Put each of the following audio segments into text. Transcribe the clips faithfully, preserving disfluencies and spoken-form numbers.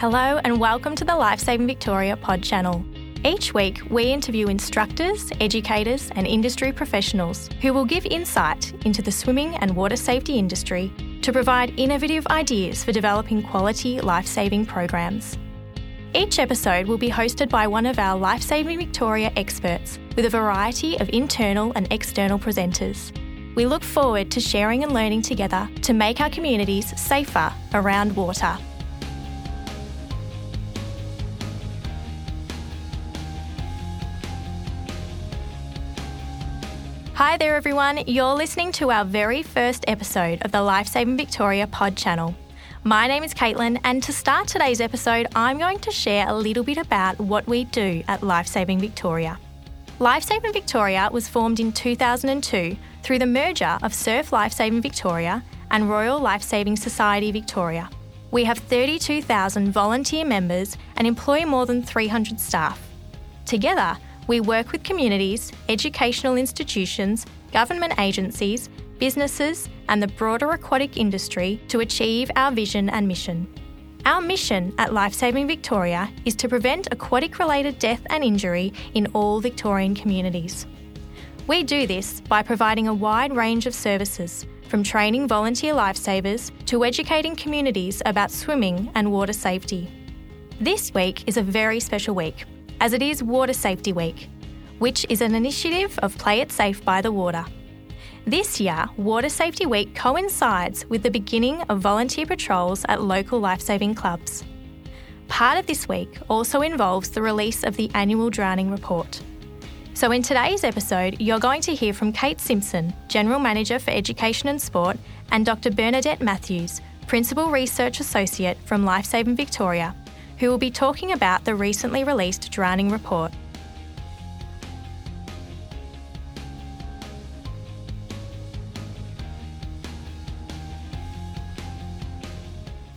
Hello and welcome to the Lifesaving Victoria pod channel. Each week, we interview instructors, educators and industry professionals who will give insight into the swimming and water safety industry to provide innovative ideas for developing quality life-saving programs. Each episode will be hosted by one of our Lifesaving Victoria experts with a variety of internal and external presenters. We look forward to sharing and learning together to make our communities safer around water. Hi there everyone, you're listening to our very first episode of the Lifesaving Victoria pod channel. My name is Caitlin, and to start today's episode, I'm going to share a little bit about what we do at Lifesaving Victoria. Lifesaving Victoria was formed in two thousand two through the merger of Surf Lifesaving Victoria and Royal Lifesaving Society Victoria. We have thirty-two thousand volunteer members and employ more than three hundred staff. Together, we work with communities, educational institutions, government agencies, businesses and the broader aquatic industry to achieve our vision and mission. Our mission at Lifesaving Victoria is to prevent aquatic-related death and injury in all Victorian communities. We do this by providing a wide range of services, from training volunteer lifesavers to educating communities about swimming and water safety. This week is a very special week, as it is Water Safety Week, which is an initiative of Play It Safe by the Water. This year, Water Safety Week coincides with the beginning of volunteer patrols at local lifesaving clubs. Part of this week also involves the release of the annual drowning report. So in today's episode, you're going to hear from Kate Simpson, General Manager for Education and Sport, and Doctor Bernadette Matthews, Principal Research Associate from Lifesaving Victoria, who will be talking about the recently released drowning report.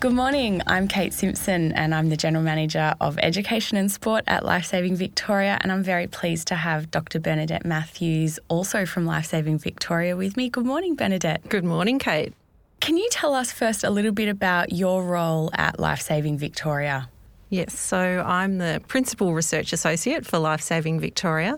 Good morning, I'm Kate Simpson and I'm the General Manager of Education and Sport at Lifesaving Victoria, and I'm very pleased to have Doctor Bernadette Matthews, also from Lifesaving Victoria, with me. Good morning, Bernadette. Good morning, Kate. Can you tell us first a little bit about your role at Lifesaving Victoria? Yes, so I'm the Principal Research Associate for Lifesaving Victoria,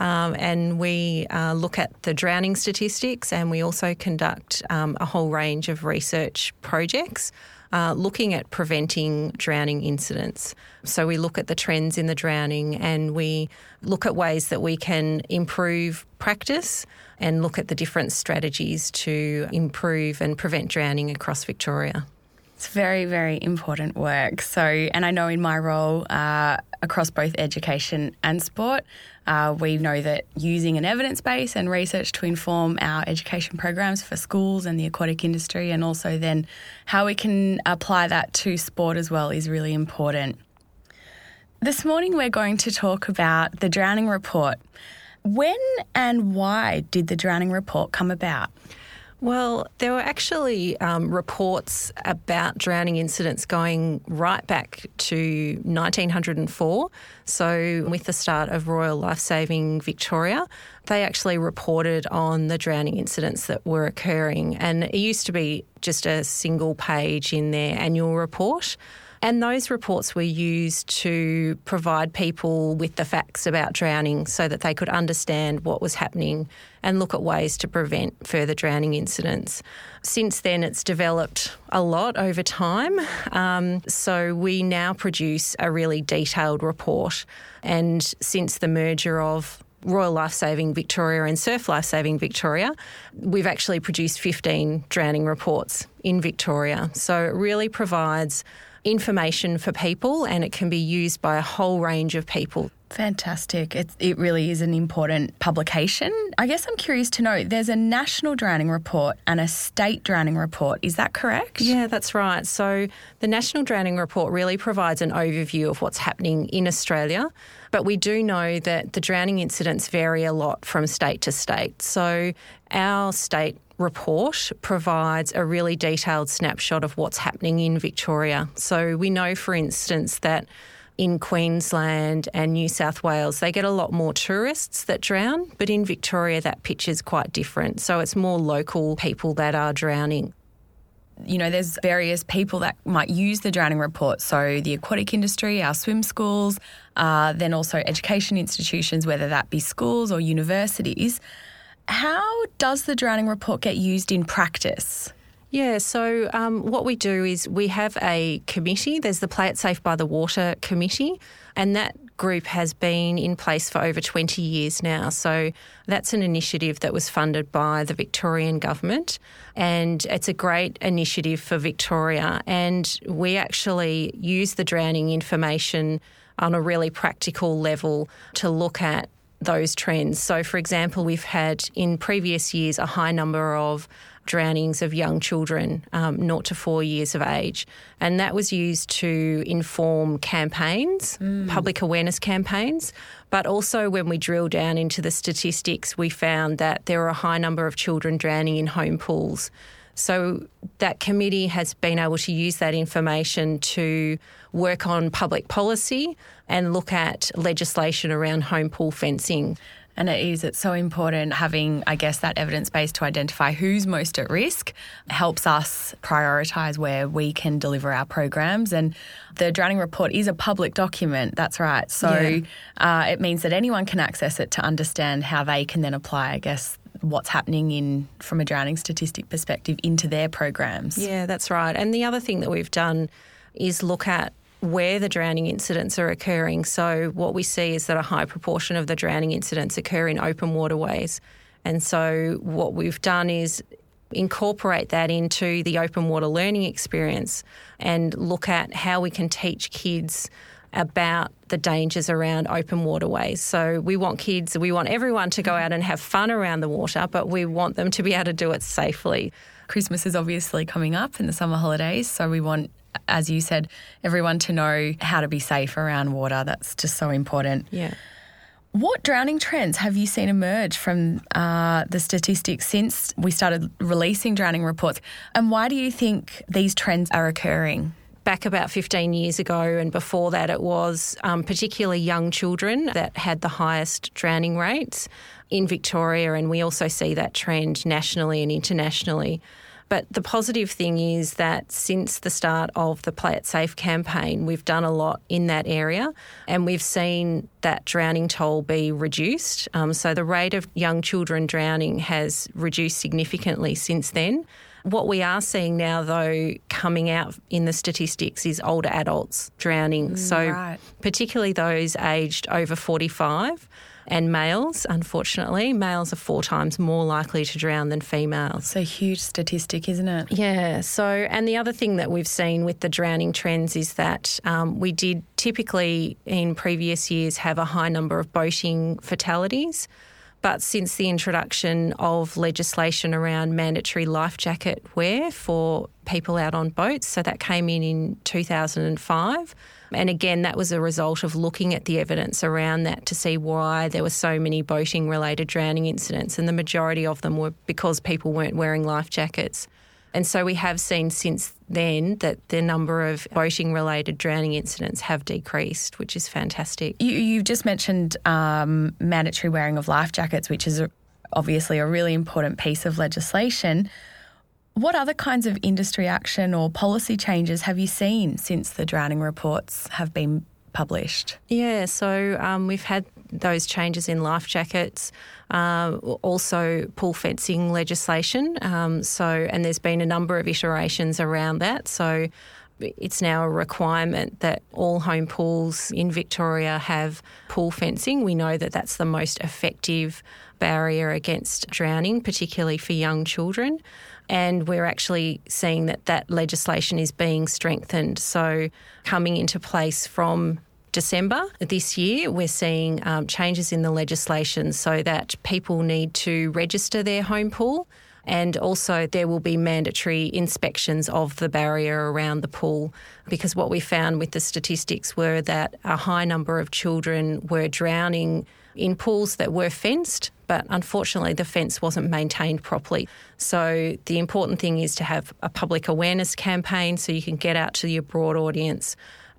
um, and we uh, look at the drowning statistics, and we also conduct um, a whole range of research projects uh, looking at preventing drowning incidents. So we look at the trends in the drowning and we look at ways that we can improve practice and look at the different strategies to improve and prevent drowning across Victoria. It's very, very important work. So, and I know in my role uh, across both education and sport, uh, we know that using an evidence base and research to inform our education programs for schools and the aquatic industry, and also then how we can apply that to sport as well, is really important. This morning we're going to talk about the drowning report. When and why did the drowning report come about? Well, there were actually um, reports about drowning incidents going right back to nineteen oh four. So with the start of Royal Lifesaving Victoria, they actually reported on the drowning incidents that were occurring. And it used to be just a single page in their annual report. And those reports were used to provide people with the facts about drowning so that they could understand what was happening and look at ways to prevent further drowning incidents. Since then, it's developed a lot over time. Um, so we now produce a really detailed report. And since the merger of Royal Lifesaving Victoria and Surf Lifesaving Victoria, we've actually produced fifteen drowning reports in Victoria. So it really provides information for people, and it can be used by a whole range of people. Fantastic. It, it really is an important publication. I guess I'm curious to know, there's a national drowning report and a state drowning report. Is that correct? Yeah, that's right. So the national drowning report really provides an overview of what's happening in Australia, but we do know that the drowning incidents vary a lot from state to state. So our state report provides a really detailed snapshot of what's happening in Victoria. So we know, for instance, that in Queensland and New South Wales, they get a lot more tourists that drown, but in Victoria that picture's quite different. So it's more local people that are drowning. You know, there's various people that might use the drowning report. So the aquatic industry, our swim schools, uh, then also education institutions, whether that be schools or universities. How does the drowning report get used in practice? Yeah, so um, what we do is we have a committee. There's the Play It Safe by the Water committee, and that group has been in place for over twenty years now. So that's an initiative that was funded by the Victorian government, and it's a great initiative for Victoria. And we actually use the drowning information on a really practical level to look at those trends. So, for example, we've had in previous years a high number of drownings of young children, um, naught to four years of age. And that was used to inform campaigns, mm. public awareness campaigns. But also when we drill down into the statistics, we found that there are a high number of children drowning in home pools. So that committee has been able to use that information to work on public policy and look at legislation around home pool fencing. And it is, it's so important having, I guess, that evidence base to identify who's most at risk helps us prioritise where we can deliver our programs. And the drowning report is a public document, that's right. So yeah. uh, it means that anyone can access it to understand how they can then apply, I guess, what's happening in from a drowning statistic perspective into their programs. Yeah, that's right. And the other thing that we've done is look at where the drowning incidents are occurring. So what we see is that a high proportion of the drowning incidents occur in open waterways. And so what we've done is incorporate that into the open water learning experience and look at how we can teach kids about the dangers around open waterways. So we want kids, we want everyone to go out and have fun around the water, but we want them to be able to do it safely. Christmas is obviously coming up and the summer holidays, so we want, as you said, everyone to know how to be safe around water. That's just so important. Yeah. What drowning trends have you seen emerge from uh, the statistics since we started releasing drowning reports? And why do you think these trends are occurring? Back about fifteen years ago, and before that, it was um, particularly young children that had the highest drowning rates in Victoria, and we also see that trend nationally and internationally. But the positive thing is that since the start of the Play It Safe campaign, we've done a lot in that area, and we've seen that drowning toll be reduced. Um, so the rate of young children drowning has reduced significantly since then. What we are seeing now, though, coming out in the statistics is older adults drowning. Mm, so right. Particularly those aged over forty-five and males, unfortunately. Males are four times more likely to drown than females. It's a huge statistic, isn't it? Yeah. So, and the other thing that we've seen with the drowning trends is that um, we did typically in previous years have a high number of boating fatalities. But since the introduction of legislation around mandatory life jacket wear for people out on boats, so that came in in two thousand five, and again that was a result of looking at the evidence around that to see why there were so many boating-related drowning incidents, and the majority of them were because people weren't wearing life jackets. And so we have seen since then that the number of boating-related drowning incidents have decreased, which is fantastic. You, you've just mentioned um, mandatory wearing of life jackets, which is obviously a really important piece of legislation. What other kinds of industry action or policy changes have you seen since the drowning reports have been published? Yeah, so um, we've had those changes in life jackets, uh, also pool fencing legislation. Um, so, and there's been a number of iterations around that. So it's now a requirement that all home pools in Victoria have pool fencing. We know that that's the most effective barrier against drowning, particularly for young children. And we're actually seeing that that legislation is being strengthened. So coming into place from December this year, we're seeing um, changes in the legislation so that people need to register their home pool, and also there will be mandatory inspections of the barrier around the pool, because what we found with the statistics were that a high number of children were drowning in pools that were fenced, but unfortunately the fence wasn't maintained properly. So the important thing is to have a public awareness campaign so you can get out to your broad audience,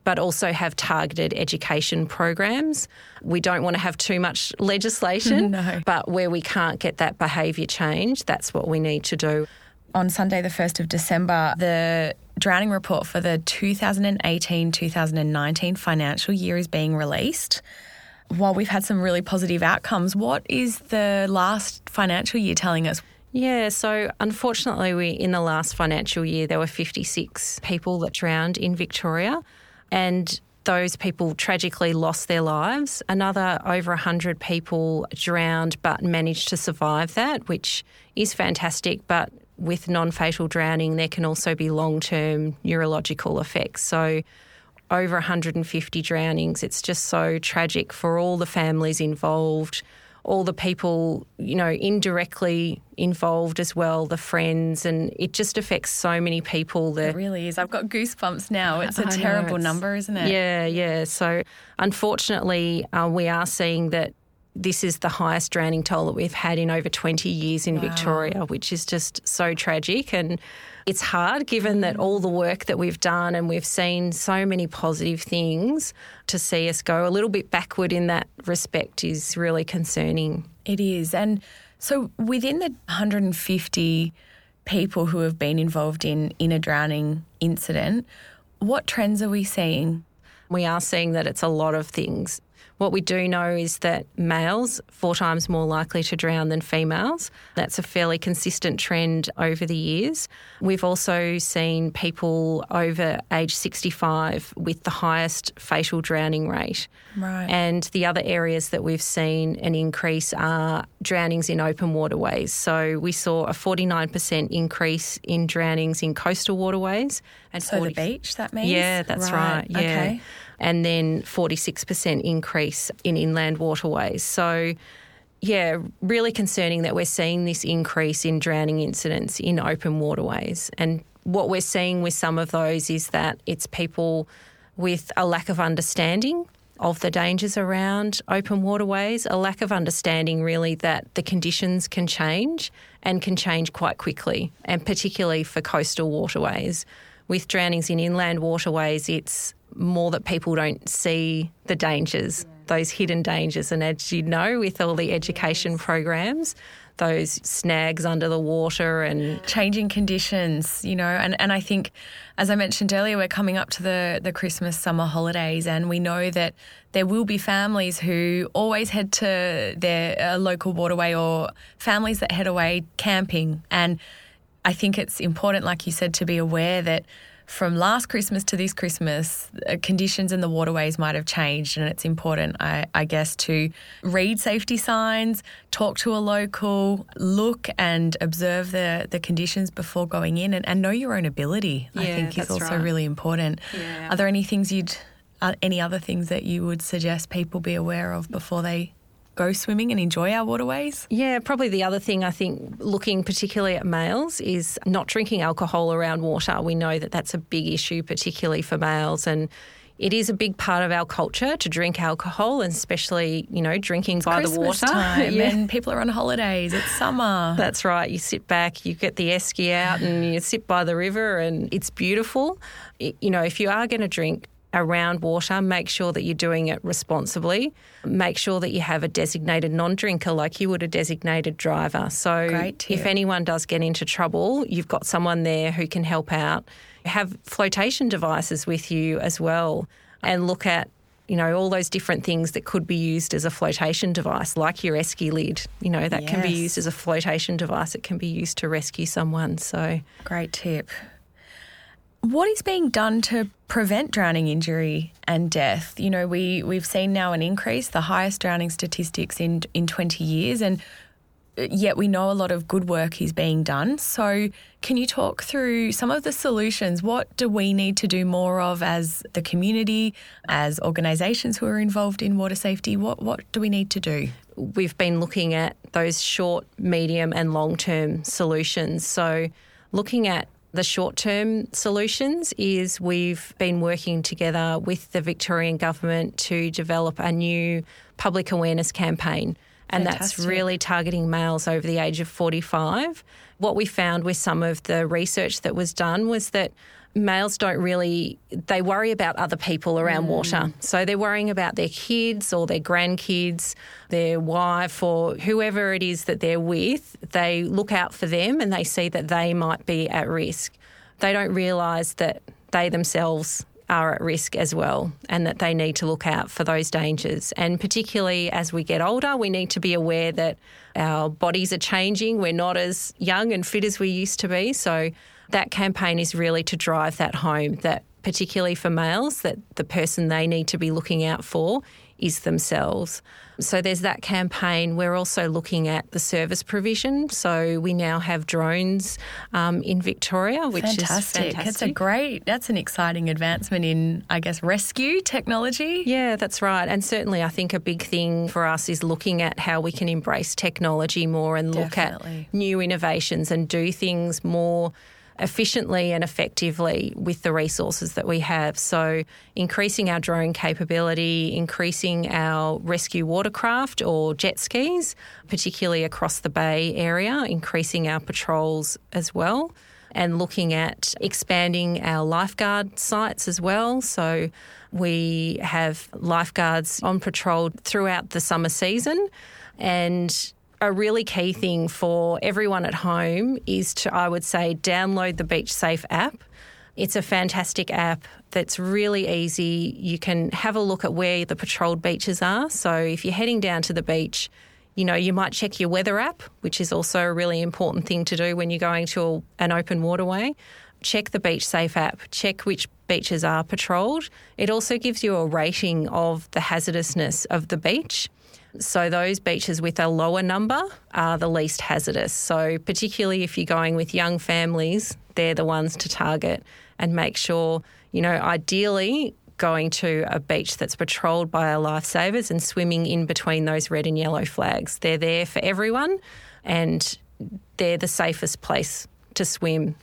but also have targeted education programs. We don't want to have too much legislation, no. But where we can't get that behaviour change, that's what we need to do. on Sunday the first of December, the drowning report for the two thousand eighteen two thousand nineteen financial year is being released. While we've had some really positive outcomes, what is the last financial year telling us? Yeah, so unfortunately, we in the last financial year, there were fifty-six people that drowned in Victoria, and those people tragically lost their lives. Another over one hundred people drowned but managed to survive that, which is fantastic, but with non-fatal drowning, there can also be long-term neurological effects. So over one hundred fifty drownings. It's just so tragic for all the families involved, all the people, you know, indirectly involved as well, the friends, and it just affects so many people. That it really is. I've got goosebumps now. It's a I terrible know, it's, number, isn't it? Yeah, yeah. So unfortunately, uh, we are seeing that this is the highest drowning toll that we've had in over twenty years in wow. Victoria, which is just so tragic. And it's hard given that all the work that we've done and we've seen so many positive things, to see us go a little bit backward in that respect is really concerning. It is. And so within the one hundred fifty people who have been involved in, in a drowning incident, what trends are we seeing? We are seeing that it's a lot of things. What we do know is that males are four times more likely to drown than females. That's a fairly consistent trend over the years. We've also seen people over age sixty-five with the highest fatal drowning rate. Right. And the other areas that we've seen an increase are drownings in open waterways. So we saw a forty-nine percent increase in drownings in coastal waterways. And so forty- the beach, that means? Yeah, that's right. right. Yeah. Okay. And then forty-six percent increase in inland waterways. So, yeah, really concerning that we're seeing this increase in drowning incidents in open waterways. And what we're seeing with some of those is that it's people with a lack of understanding of the dangers around open waterways, a lack of understanding really that the conditions can change and can change quite quickly, and particularly for coastal waterways. With drownings in inland waterways, it's more that people don't see the dangers, those hidden dangers. And as you know, with all the education yes. programs, those snags under the water and changing conditions, you know, and, and I think, as I mentioned earlier, we're coming up to the, the Christmas summer holidays, and we know that there will be families who always head to their uh, local waterway, or families that head away camping. And I think it's important, like you said, to be aware that from last Christmas to this Christmas, uh, conditions in the waterways might have changed, and it's important, I, I guess, to read safety signs, talk to a local, look and observe the, the conditions before going in, and, and know your own ability, yeah, I think is also right. really important. Yeah. Are there any things you'd, uh, any other things that you would suggest people be aware of before they go swimming and enjoy our waterways? Yeah, probably the other thing I think looking particularly at males is not drinking alcohol around water. We know that that's a big issue, particularly for males, and it is a big part of our culture to drink alcohol, and especially, you know, drinking it's by Christmas the water. Time yeah. And people are on holidays, it's summer. That's right. You sit back, you get the esky out and you sit by the river and it's beautiful. It, you know, if you are going to drink around water, make sure that you're doing it responsibly. Make sure that you have a designated non-drinker like you would a designated driver. So if anyone does get into trouble, you've got someone there who can help out. Have flotation devices with you as well, and look at, you know, all those different things that could be used as a flotation device, like your esky lid. You know, that yes. can be used as a flotation device. It can be used to rescue someone. So great tip. What is being done to prevent drowning injury and death? You know, we, we've seen now an increase, the highest drowning statistics in, in twenty years, and yet we know a lot of good work is being done. So can you talk through some of the solutions? What do we need to do more of as the community, as organisations who are involved in water safety? What, what do we need to do? We've been looking at those short, medium and long-term solutions. So looking at the short-term solutions is we've been working together with the Victorian Government to develop a new public awareness campaign, and Fantastic. That's really targeting males over the age of forty-five. What we found with some of the research that was done was that males don't really, they worry about other people around mm. water. So they're worrying about their kids or their grandkids, their wife or whoever it is that they're with. They look out for them and they see that they might be at risk. They don't realise that they themselves are at risk as well and that they need to look out for those dangers. And particularly as we get older, we need to be aware that our bodies are changing. We're not as young and fit as we used to be. So that campaign is really to drive that home, that particularly for males, that the person they need to be looking out for is themselves. So there's that campaign. We're also looking at the service provision. So we now have drones um, in Victoria, which fantastic. is fantastic. That's a great, that's an exciting advancement in, I guess, rescue technology. Yeah, that's right. And certainly I think a big thing for us is looking at how we can embrace technology more and look Definitely. at new innovations and do things more efficiently and effectively with the resources that we have. So increasing our drone capability, increasing our rescue watercraft or jet skis, particularly across the Bay area, increasing our patrols as well, and looking at expanding our lifeguard sites as well. So we have lifeguards on patrol throughout the summer season, and a really key thing for everyone at home is to, I would say, download the Beach Safe app. It's a fantastic app that's really easy. You can have a look at where the patrolled beaches are. So if you're heading down to the beach, you know, you might check your weather app, which is also a really important thing to do when you're going to an open waterway. Check the Beach Safe app, check which beaches are patrolled. It also gives you a rating of the hazardousness of the beach. So those beaches with a lower number are the least hazardous. So particularly if you're going with young families, they're the ones to target and make sure, you know, ideally going to a beach that's patrolled by our lifesavers and swimming in between those red and yellow flags. They're there for everyone and they're the safest place to swim.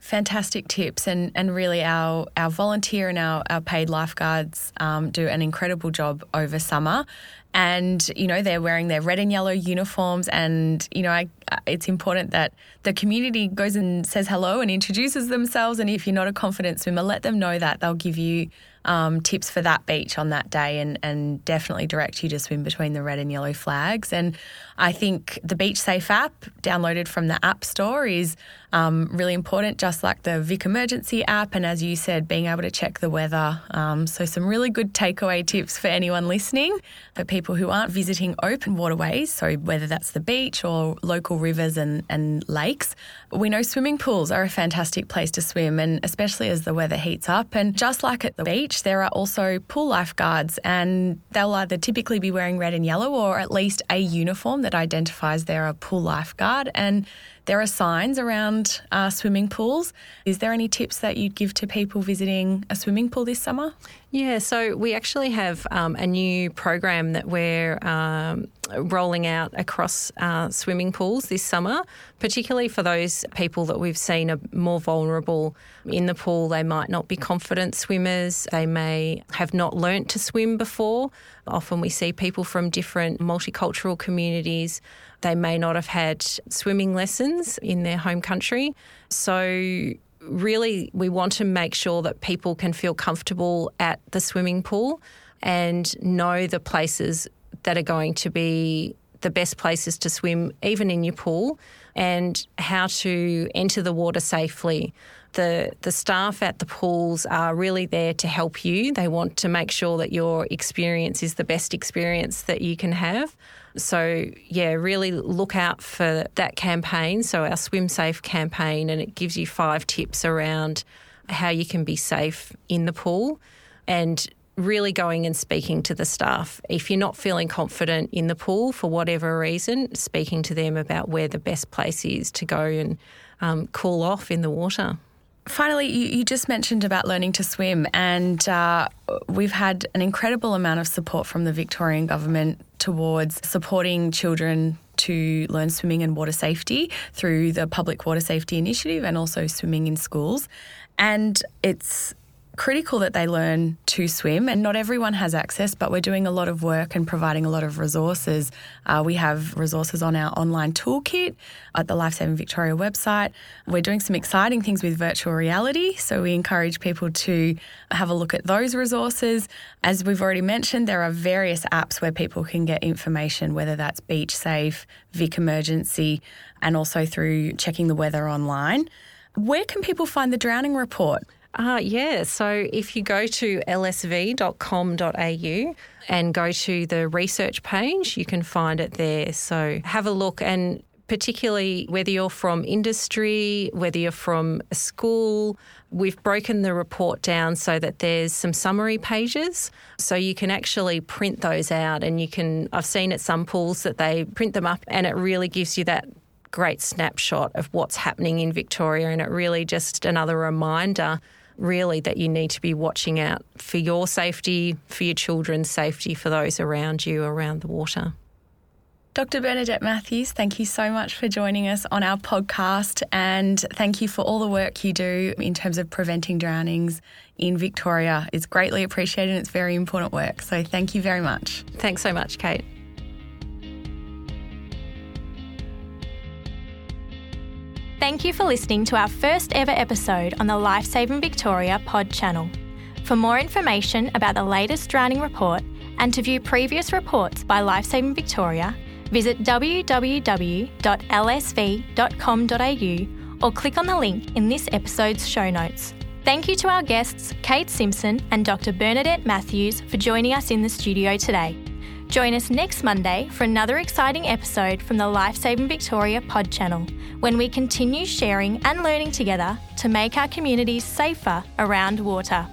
Fantastic tips, and, and really our, our volunteer and our, our paid lifeguards um, do an incredible job over summer. And, you know, they're wearing their red and yellow uniforms and, you know, I, it's important that the community goes and says hello and introduces themselves. And if you're not a confident swimmer, let them know that. They'll give you um, tips for that beach on that day and, and definitely direct you to swim between the red and yellow flags. And I think the Beach Safe app, downloaded from the App Store, is um, really important, just like the Vic Emergency app. And as you said, being able to check the weather. Um, so some really good takeaway tips for anyone listening, for people people who aren't visiting open waterways, so whether that's the beach or local rivers and, and lakes. We know swimming pools are a fantastic place to swim, and especially as the weather heats up. And just like at the beach, there are also pool lifeguards, and they'll either typically be wearing red and yellow or at least a uniform that identifies they're a pool lifeguard. And there are signs around uh, swimming pools. Is there any tips that you'd give to people visiting a swimming pool this summer? Yeah, so we actually have um, a new program that we're um, rolling out across uh, swimming pools this summer, particularly for those people that we've seen are more vulnerable in the pool. They might not be confident swimmers. They may have not learnt to swim before. Often we see people from different multicultural communities. They may not have had swimming lessons in their home country. So really, we want to make sure that people can feel comfortable at the swimming pool and know the places that are going to be the best places to swim, even in your pool, and how to enter the water safely. The, the staff at the pools are really there to help you. They want to make sure that your experience is the best experience that you can have. So, yeah, really look out for that campaign. So our Swim Safe campaign, and it gives you five tips around how you can be safe in the pool, and really going and speaking to the staff. If you're not feeling confident in the pool for whatever reason, speaking to them about where the best place is to go and um, cool off in the water. Finally, you, you just mentioned about learning to swim, and uh, we've had an incredible amount of support from the Victorian government towards supporting children to learn swimming and water safety through the Public Water Safety Initiative and also Swimming in Schools. And it's critical that they learn to swim, and not everyone has access, but we're doing a lot of work and providing a lot of resources. Uh, we have resources on our online toolkit at the Lifesaving Victoria website. We're doing some exciting things with virtual reality, so we encourage people to have a look at those resources. As we've already mentioned, there are various apps where people can get information, whether that's Beach Safe, Vic Emergency, and also through checking the weather online. Where can people find the drowning report? Uh, yeah, so if you go to l s v dot com dot a u and go to the research page, you can find it there. So have a look, and particularly whether you're from industry, whether you're from a school, we've broken the report down so that there's some summary pages. So you can actually print those out, and you can, I've seen at some pools that they print them up, and it really gives you that great snapshot of what's happening in Victoria, and it really just another reminder really that you need to be watching out for your safety, for your children's safety, for those around you, around the water. Doctor Bernadette Matthews, thank you so much for joining us on our podcast, and thank you for all the work you do in terms of preventing drownings in Victoria. It's greatly appreciated, and it's very important work. So thank you very much. Thanks so much, Kate. Thank you for listening to our first ever episode on the Lifesaving Victoria pod channel. For more information about the latest drowning report and to view previous reports by Lifesaving Victoria, visit w w w dot l s v dot com dot a u or click on the link in this episode's show notes. Thank you to our guests, Kate Simpson and Doctor Bernadette Matthews, for joining us in the studio today. Join us next Monday for another exciting episode from the Lifesaving Victoria pod channel, when we continue sharing and learning together to make our communities safer around water.